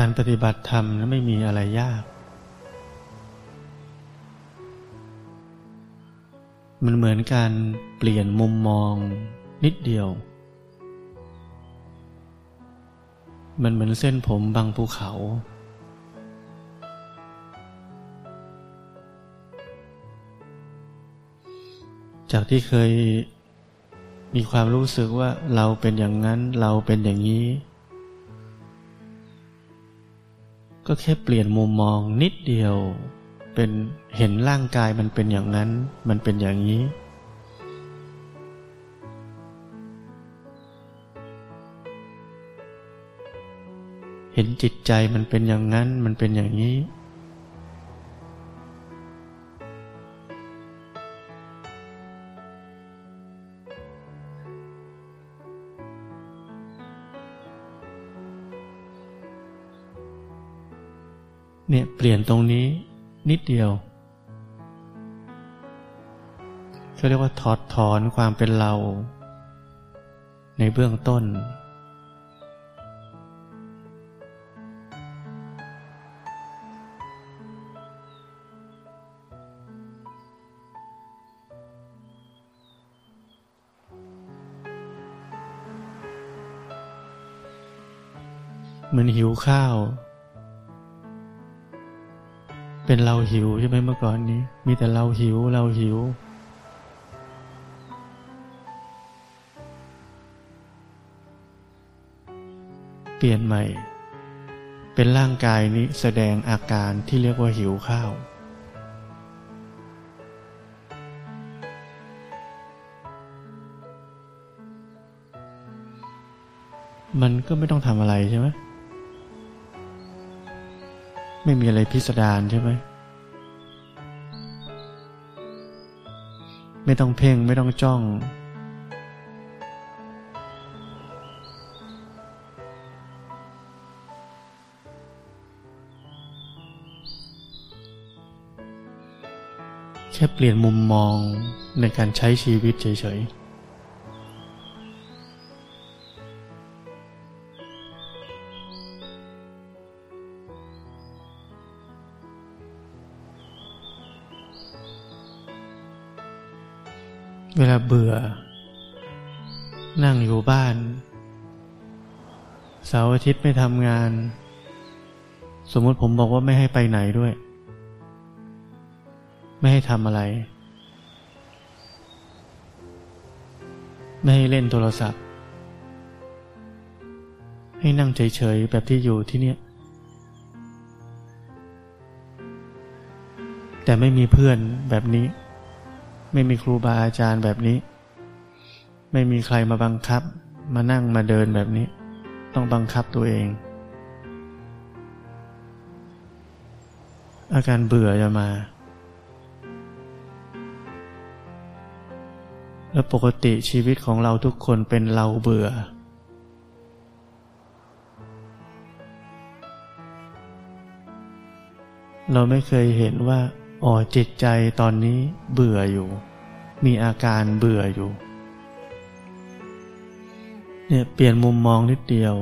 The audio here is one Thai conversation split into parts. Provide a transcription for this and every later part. การปฏิบัติธรรมนั้นไม่มีอะไรยากมันเหมือนการเปลี่ยนมุมมองนิดเดียวมันเหมือนเส้นผมบางภูเขาจากที่เคยมีความรู้สึกว่าเราเป็นอย่างนั้นเราเป็นอย่างนี้ก็แค่เปลี่ยนมุมมองนิดเดียวเป็นเห็นร่างกายมันเป็นอย่างนั้นมันเป็นอย่างนี้เห็นจิตใจมันเป็นอย่างนั้นมันเป็นอย่างนี้เนี่ยเปลี่ยนตรงนี้นิดเดียวเขาเรียกว่าถอดถอนความเป็นเราในเบื้องต้นเหมือนหิวข้าวเป็นเราหิวใช่ไหมเมื่อก่อนนี้มีแต่เราหิวเราหิวเปลี่ยนใหม่เป็นร่างกายนี้แสดงอาการที่เรียกว่าหิวข้าวมันก็ไม่ต้องทำอะไรใช่ไหมไม่มีอะไรพิสดารใช่ไหมไม่ต้องเพ่งไม่ต้องจ้องแค่เปลี่ยนมุมมองในการใช้ชีวิตเฉยๆเวลาเบื่อนั่งอยู่บ้านเสาร์อาทิตย์ไม่ทำงานสมมติผมบอกว่าไม่ให้ไปไหนด้วยไม่ให้ทำอะไรไม่ให้เล่นโทรศัพท์ให้นั่งเฉยๆแบบที่อยู่ที่เนี่ยแต่ไม่มีเพื่อนแบบนี้ไม่มีครูบาอาจารย์แบบนี้ไม่มีใครมาบังคับมานั่งมาเดินแบบนี้ต้องบังคับตัวเองอาการเบื่อจะมาแล้วปกติชีวิตของเราทุกคนเป็นเราเบื่อเราไม่เคยเห็นว่าอ๋อจิตใจตอนนี้เบื่ออยู่มีอาการเบื่ออยู่เนี่ยเปลี่ยนมุมมองนิดเดียว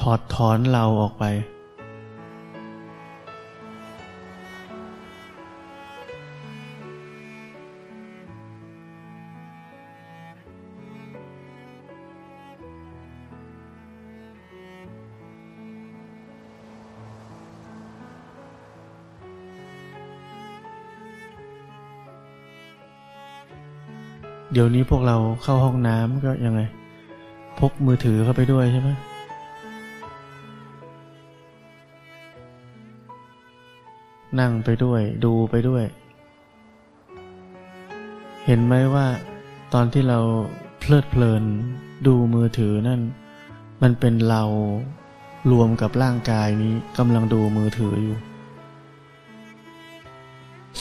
ถอดถอนเราออกไปเดี๋ยวนี้พวกเราเข้าห้องน้ำก็ยังไงพกมือถือเข้าไปด้วยใช่ไหมนั่งไปด้วยดูไปด้วยเห็นไหมว่าตอนที่เราเพลิดเพลินดูมือถือนั่นมันเป็นเรารวมกับร่างกายนี้กำลังดูมือถืออยู่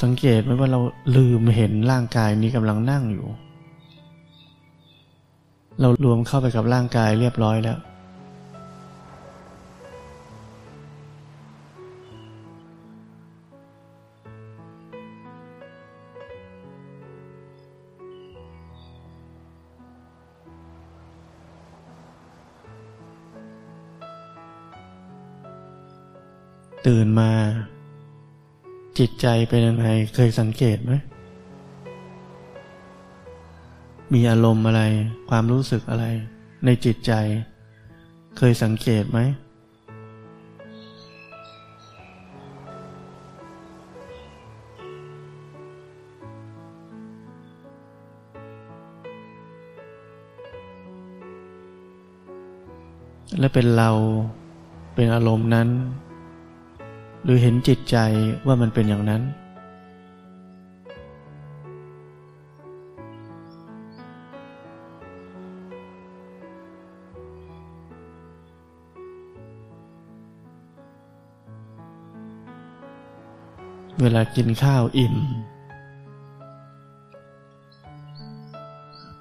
สังเกตไหมว่าเราลืมเห็นร่างกายนี้กำลังนั่งอยู่เรารวมเข้าไปกับร่างกายเรียบร้อยแล้ว ตื่นมาจิตใจเป็นยังไงเคยสังเกตไหมมีอารมณ์อะไรความรู้สึกอะไรในจิตใจเคยสังเกตไหมและเป็นเราเป็นอารมณ์นั้นหรือเห็นจิตใจว่ามันเป็นอย่างนั้นเวลากินข้าวอิ่ม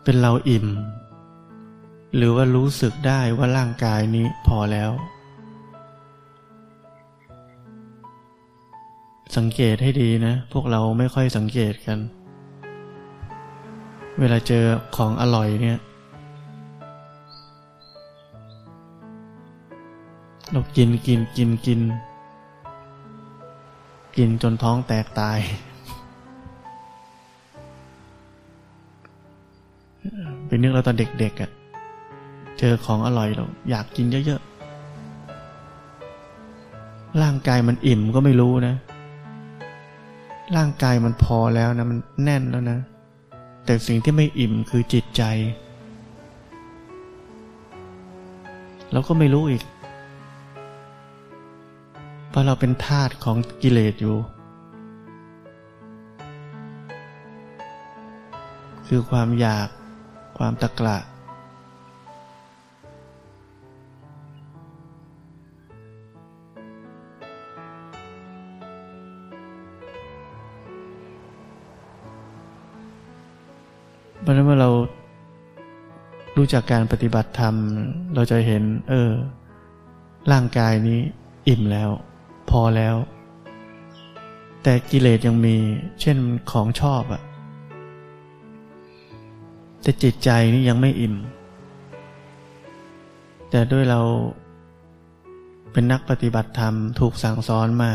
เป็นเราอิ่มหรือว่ารู้สึกได้ว่าร่างกายนี้พอแล้วสังเกตให้ดีนะพวกเราไม่ค่อยสังเกตกันเวลาเจอของอร่อยเนี่ยเรากินจนท้องแตกตายเป็นนึกเราตอนเด็กๆอ่ะเจอของอร่อยเราอยากกินเยอะๆร่างกายมันอิ่มก็ไม่รู้นะร่างกายมันพอแล้วนะมันแน่นแล้วนะแต่สิ่งที่ไม่อิ่มคือจิตใจเราก็ไม่รู้อีกเพราะเราเป็นทาสของกิเลสอยู่คือความอยากความตะกละเพราะนั้นเมื่อเรารู้จักการปฏิบัติธรรมเราจะเห็นร่างกายนี้อิ่มแล้วพอแล้วแต่กิเลสยังมีเช่นของชอบอ่ะแต่จิตใจนี่ยังไม่อิ่มแต่ด้วยเราเป็นนักปฏิบัติธรรมถูกสั่งสอนมา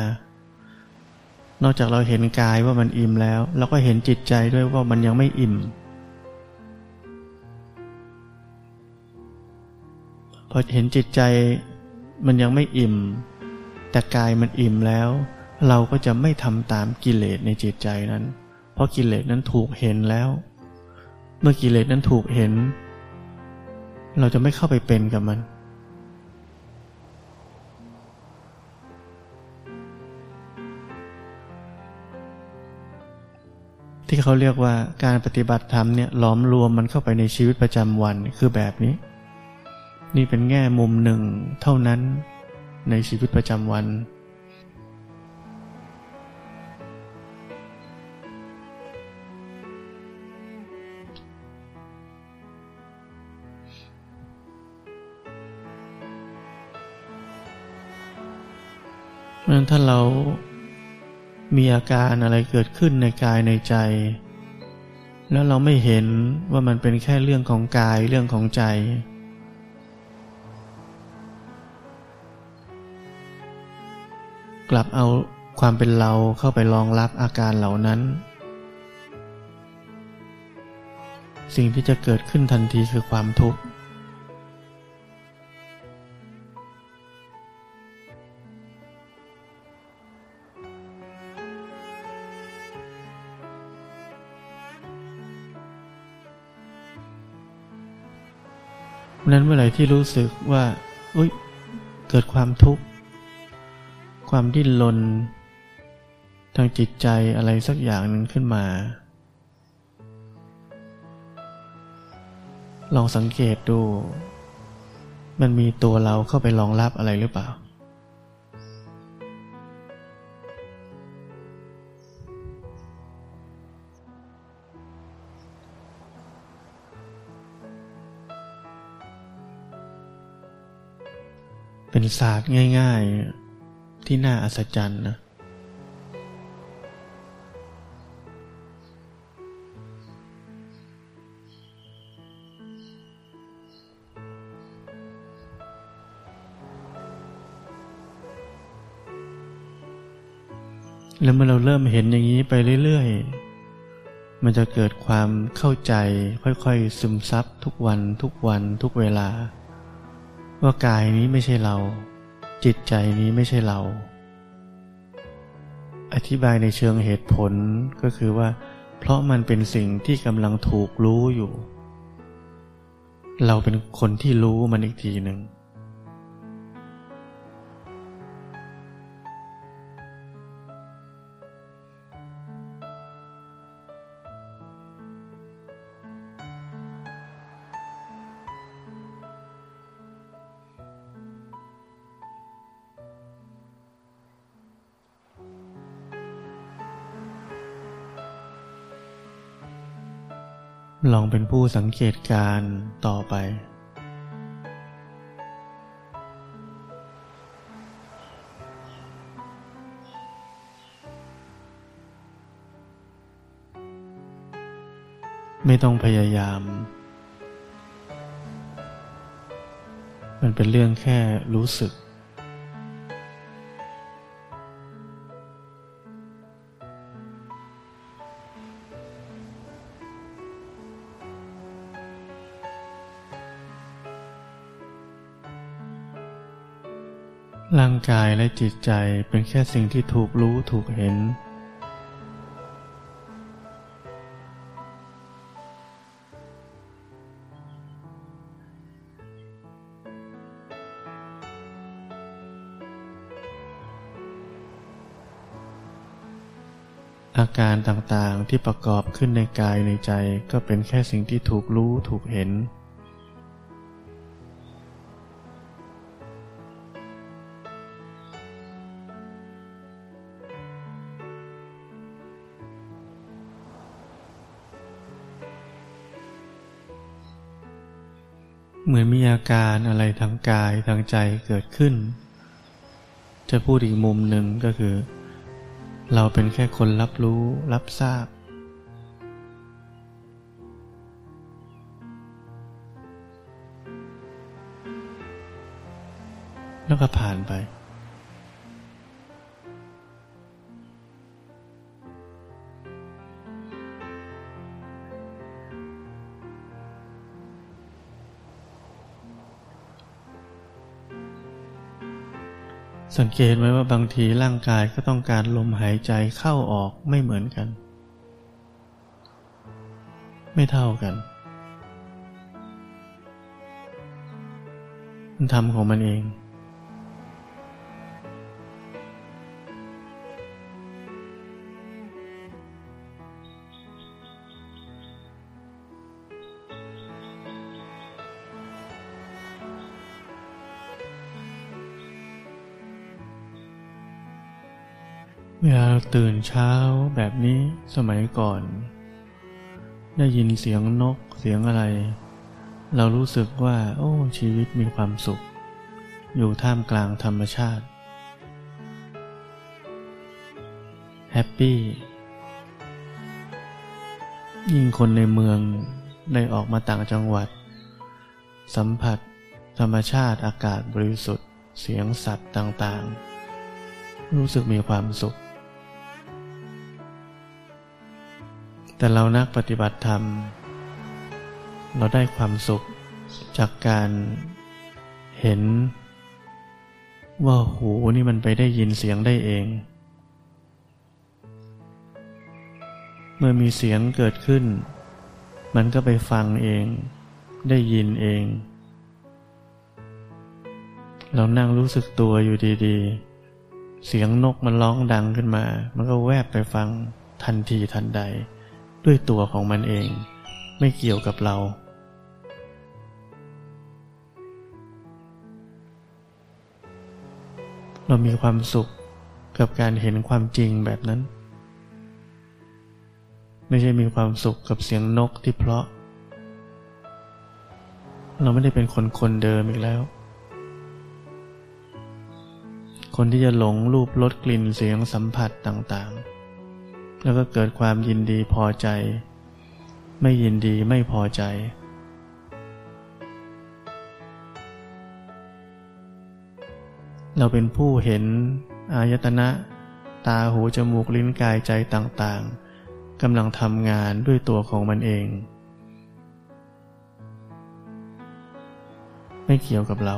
นอกจากเราเห็นกายว่ามันอิ่มแล้วเราก็เห็นจิตใจด้วยว่ามันยังไม่อิ่มพอเห็นจิตใจมันยังไม่อิ่มแต่กายมันอิ่มแล้วเราก็จะไม่ทำตามกิเลสในจิตใจนั้นเพราะกิเลสนั้นถูกเห็นแล้วเมื่อกิเลสนั้นถูกเห็นเราจะไม่เข้าไปเป็นกับมันที่เขาเรียกว่าการปฏิบัติธรรมเนี่ยหลอมรวมมันเข้าไปในชีวิตประจำวันคือแบบนี้นี่เป็นแง่มุมหนึ่งเท่านั้นในชีวิตประจำวันเพราะฉะนั้นถ้าเรามีอาการอะไรเกิดขึ้นในกายในใจแล้วเราไม่เห็นว่ามันเป็นแค่เรื่องของกายเรื่องของใจกลับเอาความเป็นเราเข้าไปรองรับอาการเหล่านั้นสิ่งที่จะเกิดขึ้นทันทีคือความทุกข์นั้นเมื่อไหร่ที่รู้สึกว่าเกิดความทุกข์ความดิ้นรนทางจิตใจอะไรสักอย่างหนึ่งขึ้นมาลองสังเกตดูมันมีตัวเราเข้าไปรองรับอะไรหรือเปล่าเป็นศาสตร์ง่ายๆที่น่าอัศจรรย์นะ แล้วเมื่อเราเริ่มเห็นอย่างนี้ไปเรื่อยๆมันจะเกิดความเข้าใจค่อยๆซึมซับทุกวันทุกวันทุกเวลาว่ากายนี้ไม่ใช่เราจิตใจนี้ไม่ใช่เราอธิบายในเชิงเหตุผลก็คือว่าเพราะมันเป็นสิ่งที่กำลังถูกรู้อยู่เราเป็นคนที่รู้มันอีกทีหนึ่งลองเป็นผู้สังเกตการต่อไปไม่ต้องพยายามมันเป็นเรื่องแค่รู้สึกร่างกายและจิตใจเป็นแค่สิ่งที่ถูกรู้ถูกเห็นอาการต่างๆที่ประกอบขึ้นในกายในใจก็เป็นแค่สิ่งที่ถูกรู้ถูกเห็นเหมือนมีอาการอะไรทางกายทางใจเกิดขึ้นจะพูดอีกมุมหนึ่งก็คือเราเป็นแค่คนรับรู้รับทราบแล้วก็ผ่านไปสังเกตไหมว่าบางทีร่างกายก็ต้องการลมหายใจเข้าออกไม่เหมือนกันไม่เท่ากันมันทำของมันเองเวลาเราตื่นเช้าแบบนี้สมัยก่อนได้ยินเสียงนกเสียงอะไรเรารู้สึกว่าโอ้ชีวิตมีความสุขอยู่ท่ามกลางธรรมชาติแฮปปี้ยิ่งคนในเมืองได้ออกมาต่างจังหวัดสัมผัสธรรมชาติอากาศบริสุทธิ์เสียงสัตว์ต่างๆรู้สึกมีความสุขแต่เรานักปฏิบัติธรรมเราได้ความสุขจากการเห็นว่าหูนี่มันไปได้ยินเสียงได้เองเมื่อมีเสียงเกิดขึ้นมันก็ไปฟังเองได้ยินเองเรานั่งรู้สึกตัวอยู่ดีๆเสียงนกมันร้องดังขึ้นมามันก็แวบไปฟังทันทีทันใดด้วยตัวของมันเองไม่เกี่ยวกับเราเรามีความสุขกับการเห็นความจริงแบบนั้นไม่ใช่มีความสุขกับเสียงนกที่เพราะเราไม่ได้เป็นคนเดิมอีกแล้วคนที่จะหลงรูปรสกลิ่นเสียงสัมผัสต่างๆแล้วก็เกิดความยินดีพอใจไม่ยินดีไม่พอใจเราเป็นผู้เห็นอายตนะ ตาหูจมูกลิ้นกายใจต่างๆกำลังทำงานด้วยตัวของมันเองไม่เกี่ยวกับเรา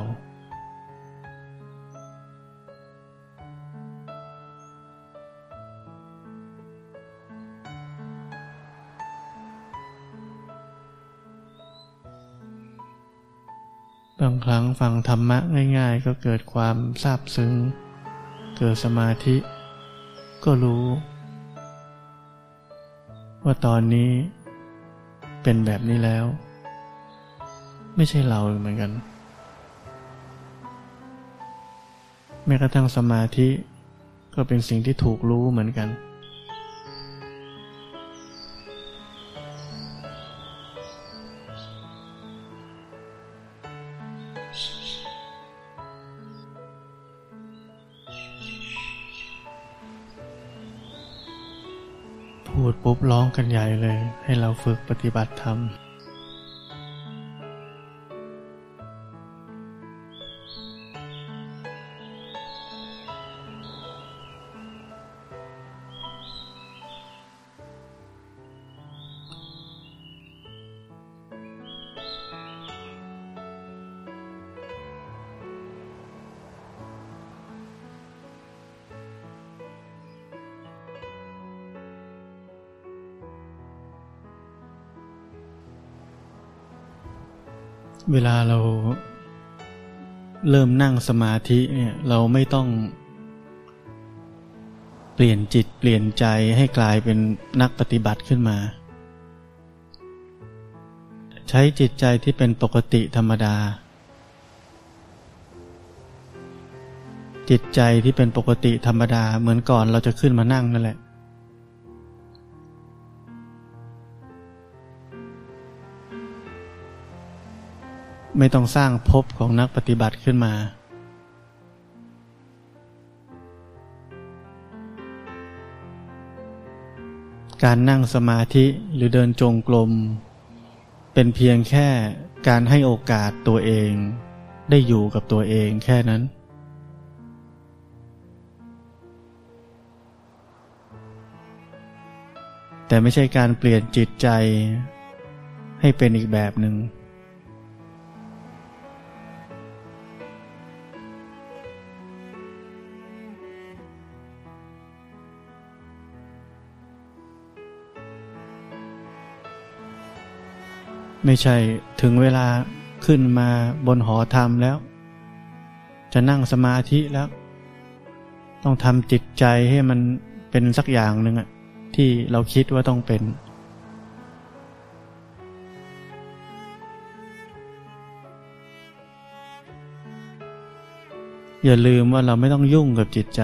บางครั้งฟังธรรมะง่ายๆก็เกิดความซาบซึ้งเกิดสมาธิก็รู้ว่าตอนนี้เป็นแบบนี้แล้วไม่ใช่เราเหมือนกันแม้กระทั่งสมาธิก็เป็นสิ่งที่ถูกรู้เหมือนกันพูดปุ๊บร้องกันใหญ่เลยให้เราฝึกปฏิบัติธรรมเวลาเราเริ่มนั่งสมาธิเนี่ยเราไม่ต้องเปลี่ยนจิตเปลี่ยนใจให้กลายเป็นนักปฏิบัติขึ้นมาใช้จิตใจที่เป็นปกติธรรมดาจิตใจที่เป็นปกติธรรมดาเหมือนก่อนเราจะขึ้นมานั่งนั่นแหละไม่ต้องสร้างภพของนักปฏิบัติขึ้นมาการนั่งสมาธิหรือเดินจงกรมเป็นเพียงแค่การให้โอกาสตัวเองได้อยู่กับตัวเองแค่นั้นแต่ไม่ใช่การเปลี่ยนจิตใจให้เป็นอีกแบบหนึ่งไม่ใช่ถึงเวลาขึ้นมาบนหอธรรมแล้วจะนั่งสมาธิแล้วต้องทำจิตใจให้มันเป็นสักอย่างหนึ่งอะที่เราคิดว่าต้องเป็นอย่าลืมว่าเราไม่ต้องยุ่งกับจิตใจ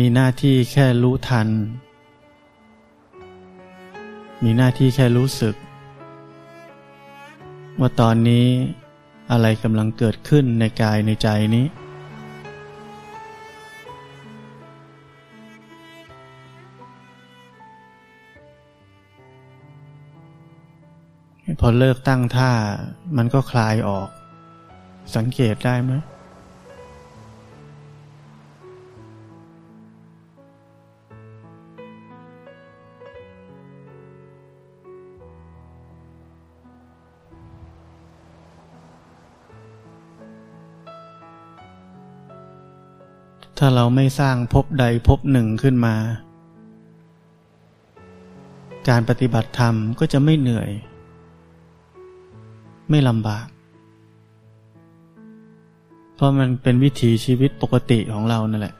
มีหน้าที่แค่รู้ทันมีหน้าที่แค่รู้สึกว่าตอนนี้อะไรกำลังเกิดขึ้นในกายในใจนี้พอเลิกตั้งท่ามันก็คลายออกสังเกตได้ไหมถ้าเราไม่สร้างภพใดภพหนึ่งขึ้นมาการปฏิบัติธรรมก็จะไม่เหนื่อยไม่ลำบากเพราะมันเป็นวิถีชีวิตปกติของเรานั่นแหละ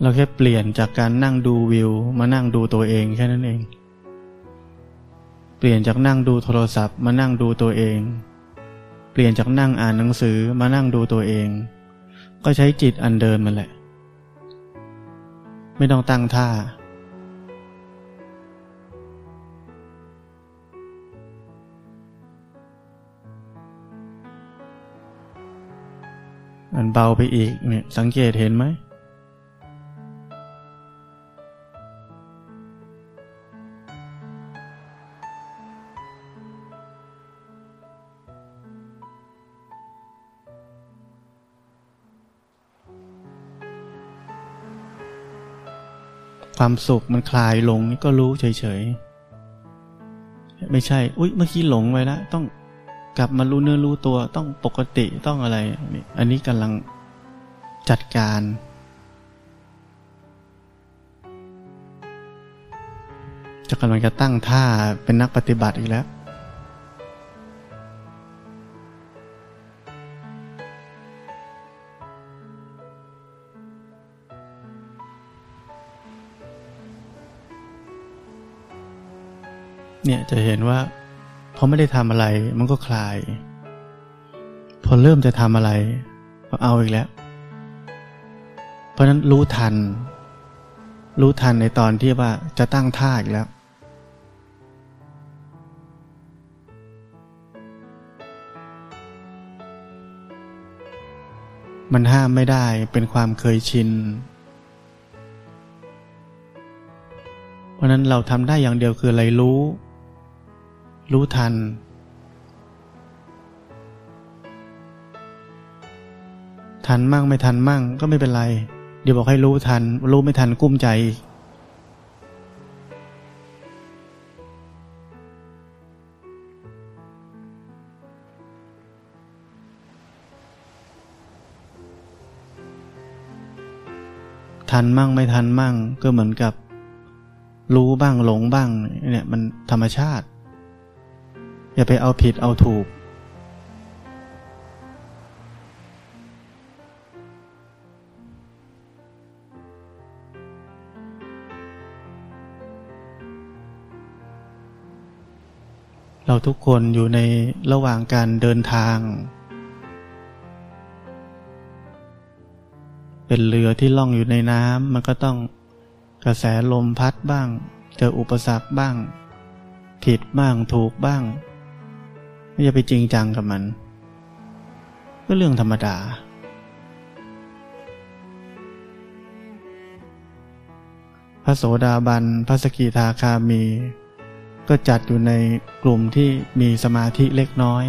เราแค่เปลี่ยนจากการนั่งดูวิวมานั่งดูตัวเองแค่นั้นเองเปลี่ยนจากนั่งดูโทรศัพท์มานั่งดูตัวเองเปลี่ยนจากนั่งอ่านหนังสือมานั่งดูตัวเองก็ใช้จิตอันเดิมมันแหละไม่ต้องตั้งท่าอันเบาไปอีกเนี่ยสังเกตเห็นไหม ความสุขมันคลายลงก็รู้เฉยๆไม่ใช่อุ๊ยเมื่อกี้หลงไปแล้วต้องกลับมารู้เนื้อรู้ตัวต้องปกติต้องอะไรอันนี้กำลังจัดการจะกำลังจะตั้งท่าเป็นนักปฏิบัติอีกแล้วเนี่ยจะเห็นว่าพอไม่ได้ทำอะไรมันก็คลายพอเริ่มจะทำอะไรก็เอาอีกแล้วเพราะนั้นรู้ทันในตอนที่ว่าจะตั้งท่าอีกแล้วมันห้ามไม่ได้เป็นความเคยชินเพราะนั้นเราทำได้อย่างเดียวคืออะไรรู้ทันทันมั่งไม่ทันมั่งก็ไม่เป็นไรเดี๋ยวบอกให้รู้ทันรู้ไม่ทันกุ้มใจทันมั่งไม่ทันมั่งก็เหมือนกับรู้บ้างหลงบ้างเนี่ยมันธรรมชาติอย่าไปเอาผิดเอาถูกเราทุกคนอยู่ในระหว่างการเดินทางเป็นเรือที่ล่องอยู่ในน้ำมันก็ต้องกระแสลมพัดบ้างเจออุปสรรคบ้างผิดบ้างถูกบ้างไม่จะไปจริงจังกับมันก็เรื่องธรรมดาพระโสดาบันพระสกิทาคามีก็จัดอยู่ในกลุ่มที่มีสมาธิเล็กน้อย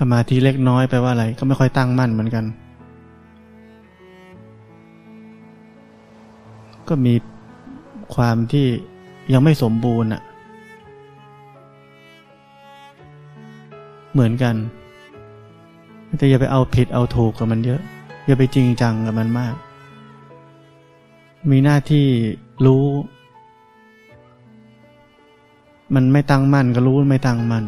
สมาธิเล็กน้อยแปลว่าอะไรก็ไม่ค่อยตั้งมั่นเหมือนกันก็มีความที่ยังไม่สมบูรณ์เหมือนกันแต่อย่าไปเอาผิดเอาถูกกับมันเยอะอย่าไปจริงจังกับมันมากมีหน้าที่รู้มันไม่ตั้งมั่นก็รู้ไม่ตั้งมั่น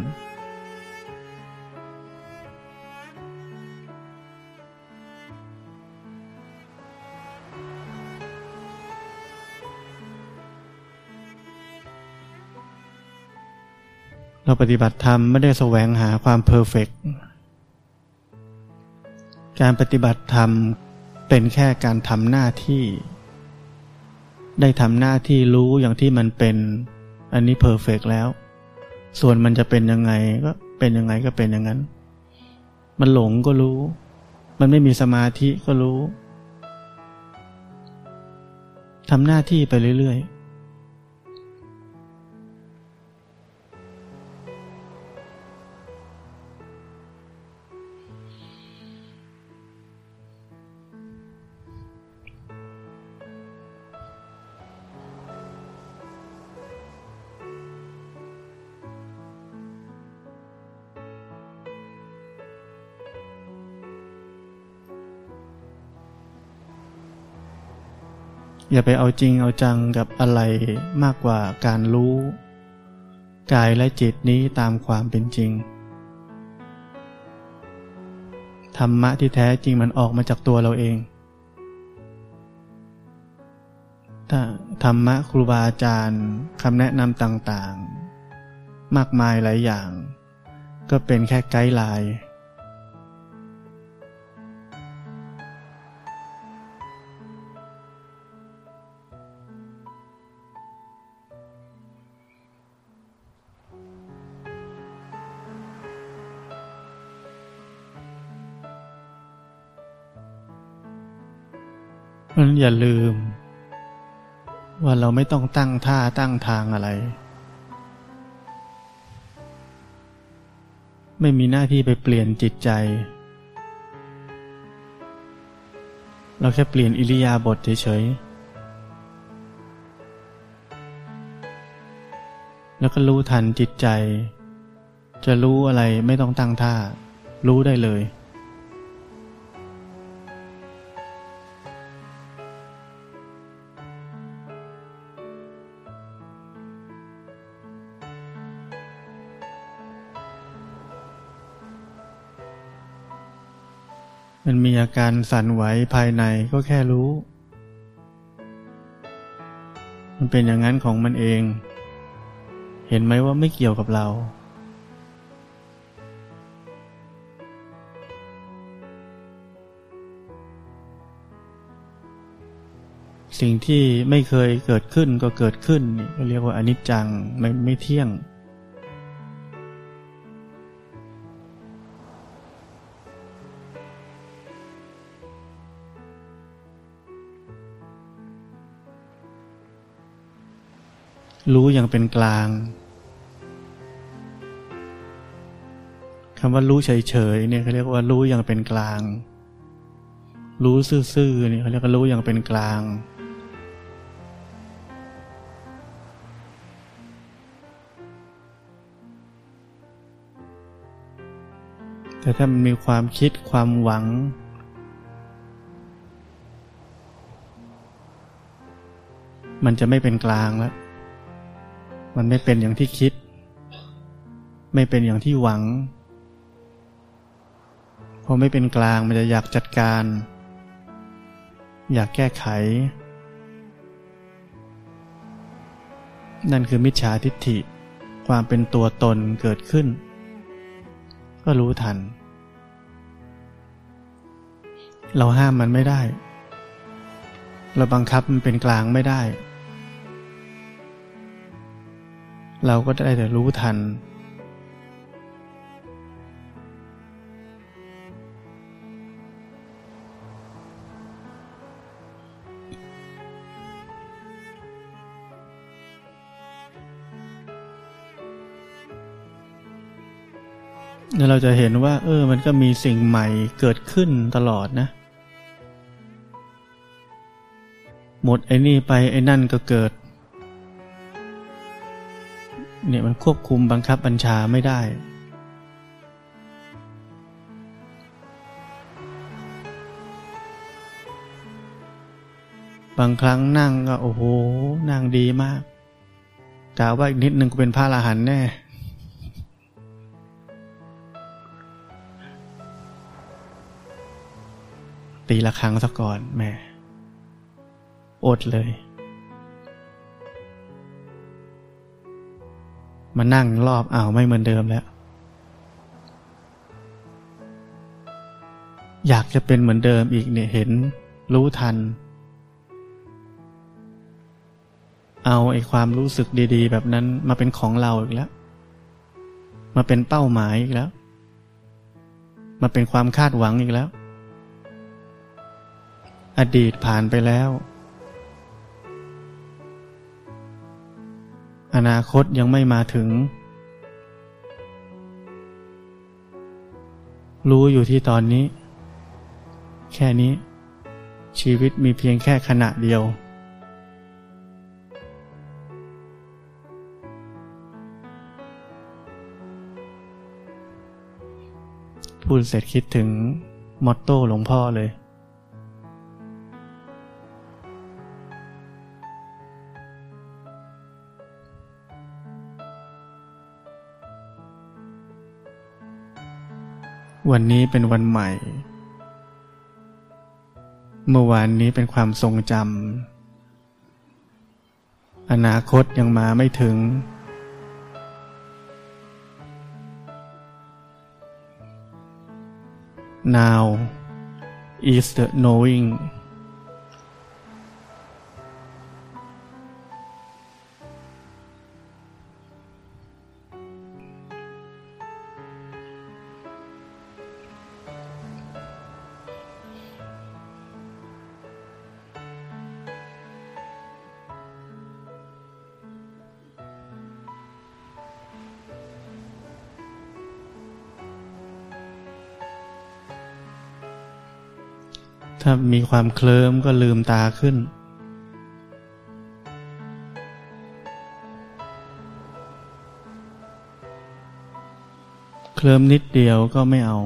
เราปฏิบัติธรรมไม่ได้แสวงหาความเพอร์เฟกต์การปฏิบัติธรรมเป็นแค่การทำหน้าที่ได้ทำหน้าที่รู้อย่างที่มันเป็นอันนี้เพอร์เฟกต์แล้วส่วนมันจะเป็นยังไงก็เป็นยังไงก็เป็นอย่างนั้นมันหลงก็รู้มันไม่มีสมาธิก็รู้ทำหน้าที่ไปเรื่อยๆอย่าไปเอาจริงเอาจังกับอะไรมากกว่าการรู้กายและจิตนี้ตามความเป็นจริงธรรมะที่แท้จริงมันออกมาจากตัวเราเองถ้าธรรมะครูบาอาจารย์คำแนะนำต่างๆมากมายหลายอย่างก็เป็นแค่ไกด์ไลน์อย่าลืมว่าเราไม่ต้องตั้งท่าตั้งทางอะไรไม่มีหน้าที่ไปเปลี่ยนจิตใจ เราแค่เปลี่ยนอิริยาบถเฉยๆแล้วก็รู้ทันจิตใจจะรู้อะไรไม่ต้องตั้งท่ารู้ได้เลยมันมีอาการสั่นไหวภายในก็แค่รู้มันเป็นอย่างนั้นของมันเองเห็นไหมว่าไม่เกี่ยวกับเราสิ่งที่ไม่เคยเกิดขึ้นก็เกิดขึ้นก็เรียกว่าอนิจจังไม่เที่ยงรู้อย่างเป็นกลางคำว่ารู้เฉยๆเนี่ยเขาเรียกว่ารู้อย่างเป็นกลางรู้ซื่อๆเนี่ยเขาเรียกว่ารู้อย่างเป็นกลางแต่ถ้ามันมีความคิดความหวังมันจะไม่เป็นกลางแล้วมันไม่เป็นอย่างที่คิดไม่เป็นอย่างที่หวังพอไม่เป็นกลางมันจะอยากจัดการอยากแก้ไขนั่นคือมิจฉาทิฏฐิความเป็นตัวตนเกิดขึ้นก็รู้ทันเราห้ามมันไม่ได้เราบังคับมันเป็นกลางไม่ได้เราก็ได้แต่รู้ทันแล้วเราจะเห็นว่ามันก็มีสิ่งใหม่เกิดขึ้นตลอดนะหมดไอ้นี่ไปไอ้นั่นก็เกิดเนี่ยมันควบคุมบังคับบัญชาไม่ได้บางครั้งนั่งก็โอ้โหนั่งดีมากกล่าวว่าอีกนิดนึงก็เป็นพระอรหันต์แน่ตีละครั้งซะก่อนแม่อดเลยมานั่งรอบไม่เหมือนเดิมแล้วอยากจะเป็นเหมือนเดิมอีกเนี่ยเห็นรู้ทันเอาไอ้ความรู้สึกดีๆแบบนั้นมาเป็นของเราอีกแล้วมาเป็นเป้าหมายอีกแล้วมาเป็นความคาดหวังอีกแล้วอดีตผ่านไปแล้วอนาคตยังไม่มาถึงรู้อยู่ที่ตอนนี้แค่นี้ชีวิตมีเพียงแค่ขณะเดียวพูดเสร็จคิดถึงมอตโต้หลวงพ่อเลยวันนี้เป็นวันใหม่เมื่อวานนี้เป็นความทรงจำอนาคตยังมาไม่ถึงNow is the knowing ถ้ามีความเคลิ้มก็ลืมตาขึ้นเคลิ้มนิดเดียวก็ไม่เอา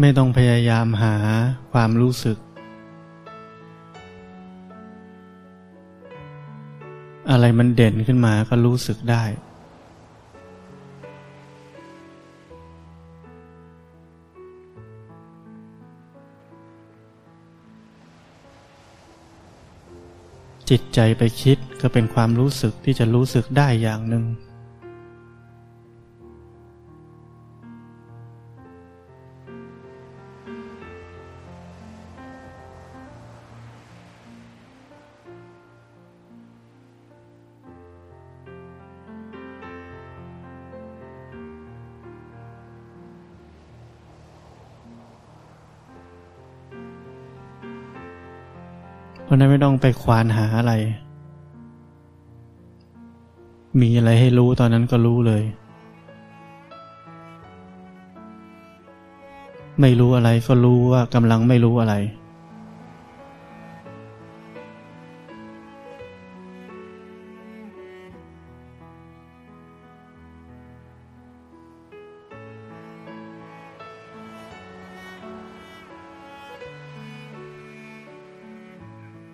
ไม่ต้องพยายามหาความรู้สึกอะไรมันเด่นขึ้นมาก็รู้สึกได้จิตใจไปคิดก็เป็นความรู้สึกที่จะรู้สึกได้อย่างหนึ่งเพราะนั้นไม่ต้องไปควานหาอะไรมีอะไรให้รู้ตอนนั้นก็รู้เลยไม่รู้อะไรก็รู้ว่ากำลังไม่รู้อะไร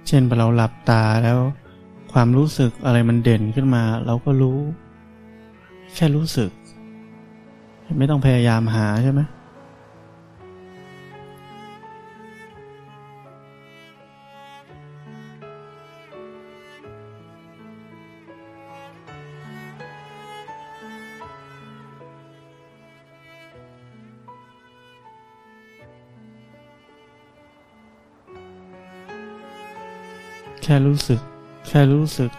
เช่นพอเราหลับตาแล้วความรู้สึกอะไรมันเด่นขึ้นมาเราก็รู้แค่รู้สึกไม่ต้องพยายามหาใช่ไหมแค่รู้สึก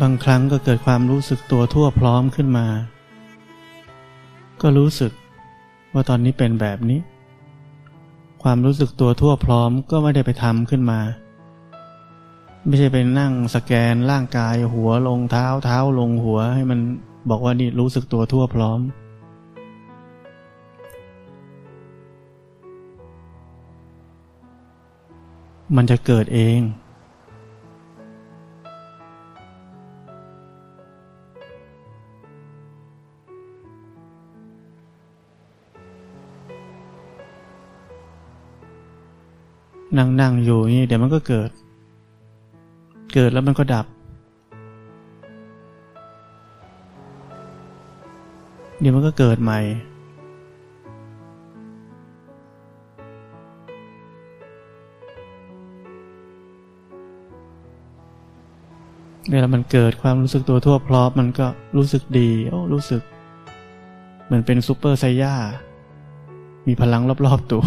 บางครั้งก็เกิดความรู้สึกตัวทั่วพร้อมขึ้นมาก็รู้สึกว่าตอนนี้เป็นแบบนี้ความรู้สึกตัวทั่วพร้อมก็ไม่ได้ไปทำขึ้นมาไม่ใช่ไปนั่งสแกนร่างกายหัวลงเท้าลงหัวให้มันบอกว่านี่รู้สึกตัวทั่วพร้อมมันจะเกิดเองนั่งอยู่นี่เดี๋ยวมันก็เกิดแล้วมันก็ดับเดี๋ยวมันก็เกิดใหม่เวลามันเกิดความรู้สึกตัวทั่วพร้อมมันก็รู้สึกดีรู้สึกเหมือนเป็นซูเปอร์ไซย่ามีพลังรอบๆตัว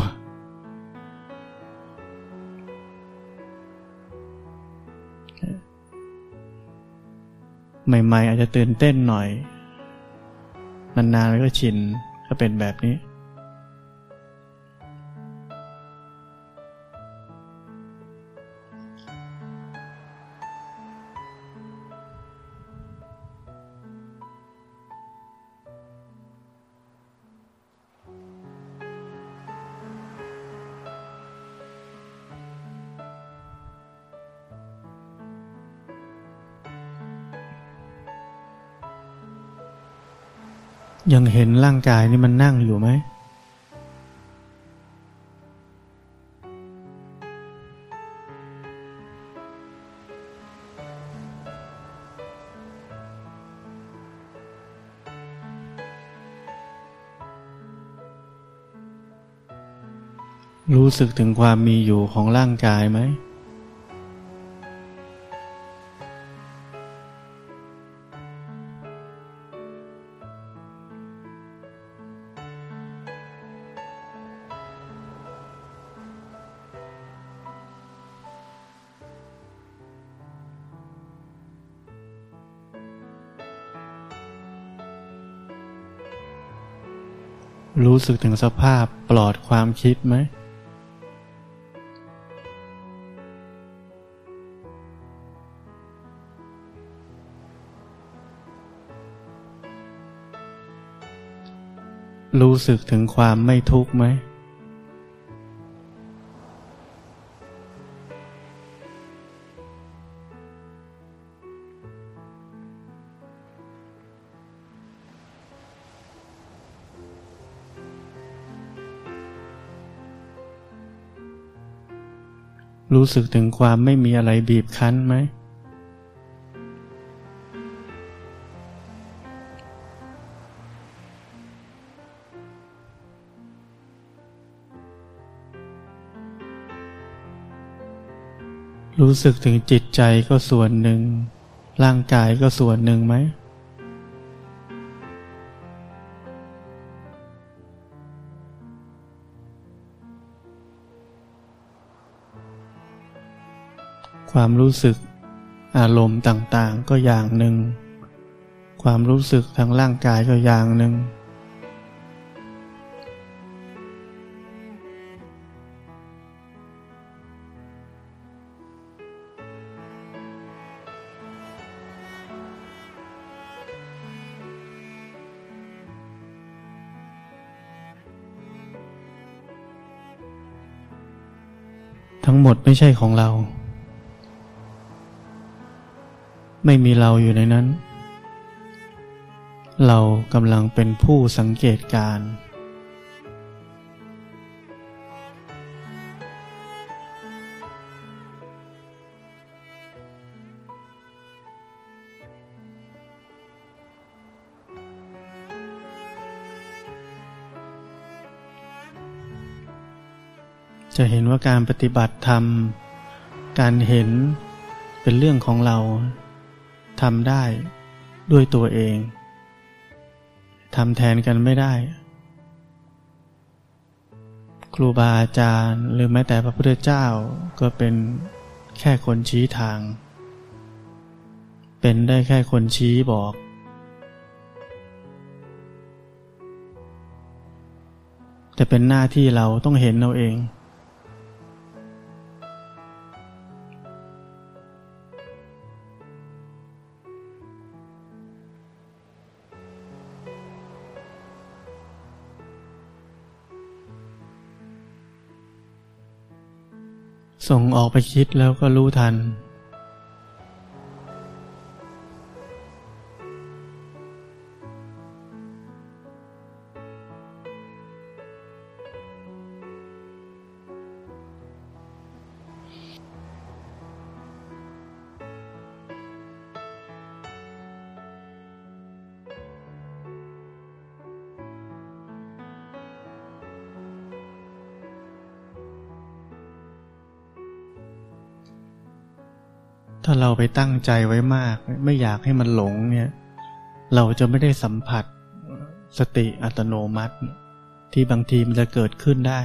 ใหม่ๆอาจจะตื่นเต้นหน่อยนานๆแล้วก็ชินก็เป็นแบบนี้ยังเห็นร่างกายนี่มันนั่งอยู่ไหมรู้สึกถึงความมีอยู่ของร่างกายไหม รู้สึกถึงสภาพปลอดความคิดไหมรู้สึกถึงความไม่ทุกข์ไหมรู้สึกถึงความไม่มีอะไรบีบคั้นไหมรู้สึกถึงจิตใจก็ส่วนหนึ่งร่างกายก็ส่วนหนึ่งไหมความรู้สึกอารมณ์ต่างๆก็อย่างหนึ่งความรู้สึกทางร่างกายก็อย่างหนึ่งทั้งหมดไม่ใช่ของเราไม่มีเราอยู่ในนั้นเรากำลังเป็นผู้สังเกตการณ์จะเห็นว่าการปฏิบัติธรรมการเห็นเป็นเรื่องของเราทำได้ด้วยตัวเองทำแทนกันไม่ได้ครูบาอาจารย์หรือแม้แต่พระพุทธเจ้าก็เป็นแค่คนชี้ทางเป็นได้แค่คนชี้บอกแต่เป็นหน้าที่เราต้องเห็นเราเองส่งออกไปคิดแล้วก็รู้ทันถ้าเราไปตั้งใจไว้มากไม่อยากให้มันหลงเนี่ยเราจะไม่ได้สัมผัสสติอัตโนมัติที่บางทีมันจะเกิดขึ้นได้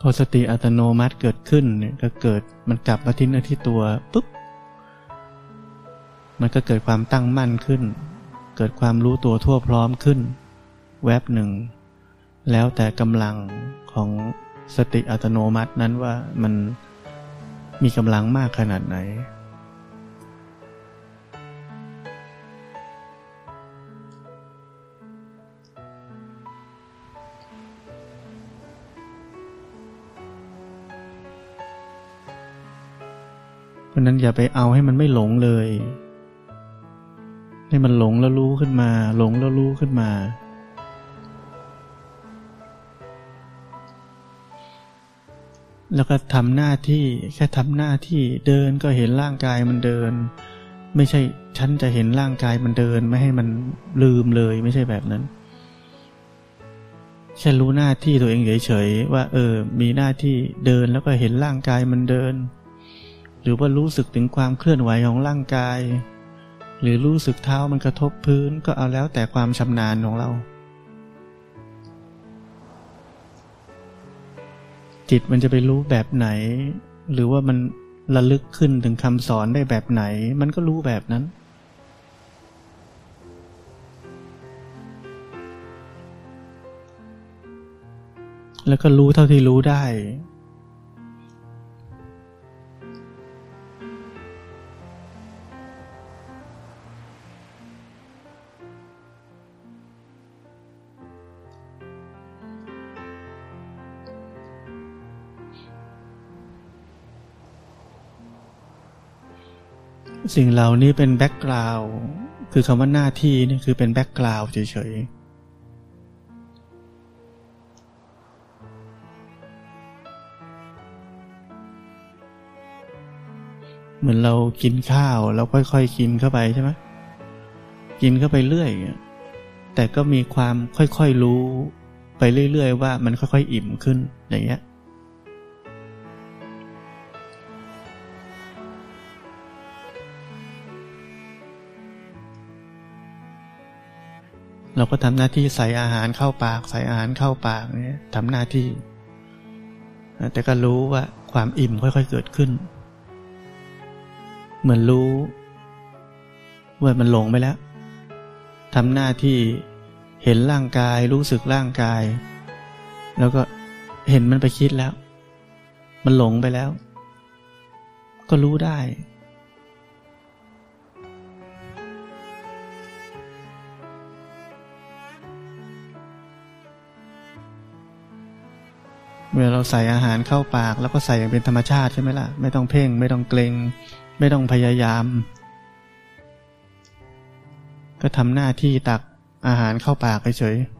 พอสติอัตโนมัติเกิดขึ้นเนี่ยก็เกิดมันกลับมาที่เนื้อที่ตัวปุ๊บมันก็เกิดความตั้งมั่นขึ้นเกิดความรู้ตัวทั่วพร้อมขึ้นแวบหนึ่งแล้วแต่กำลังของสติอัตโนมัตินั้นว่ามันมีกำลังมากขนาดไหนเพราะนั้นอย่าไปเอาให้มันไม่หลงเลยให้มันหลงแล้วรู้ขึ้นมาหลงแล้วรู้ขึ้นมาแล้วก็ทำหน้าที่แค่ทำหน้าที่เดินก็เห็นร่างกายมันเดินไม่ใช่ฉันจะเห็นร่างกายมันเดินไม่ให้มันลืมเลยไม่ใช่แบบนั้นแค่รู้หน้าที่ตัวเองเฉยๆว่ามีหน้าที่เดินแล้วก็เห็นร่างกายมันเดินหรือว่ารู้สึกถึงความเคลื่อนไหวของร่างกายหรือรู้สึกเท้ามันกระทบพื้นก็เอาแล้วแต่ความชำนาญของเรา จิตมันจะไปรู้แบบไหนหรือว่ามันระลึกขึ้นถึงคำสอนได้แบบไหนมันก็รู้แบบนั้นแล้วก็รู้เท่าที่รู้ได้สิ่งเหล่านี้เป็นแบ็กกราวด์คือคำว่าหน้าที่นี่คือเป็นแบ็กกราวด์เฉยๆเหมือนเรากินข้าวเราค่อยๆกินเข้าไปใช่ไหมกินเข้าไปเรื่อยแต่ก็มีความค่อยๆรู้ไปเรื่อยๆว่ามันค่อยๆอิ่มขึ้นอย่างเงี้ยเราก็ทำหน้าที่ใส่อาหารเข้าปากใส่อาหารเข้าปากเนี่ยทำหน้าที่แต่ก็รู้ว่าความอิ่มค่อยๆเกิดขึ้นเหมือนรู้ว่ามันหลงไปแล้วทำหน้าที่เห็นร่างกายรู้สึกร่างกายแล้วก็เห็นมันไปคิดแล้วมันหลงไปแล้วก็รู้ได้เมื่อเราใส่อาหารเข้าปากแล้วก็ใส่อย่างเป็นธรรมชาติใช่ไหมล่ะไม่ต้องเพ่งไม่ต้องเกรงไม่ต้องพยายามก็ทำหน้าที่ตักอาหารเข้าปากเฉยๆ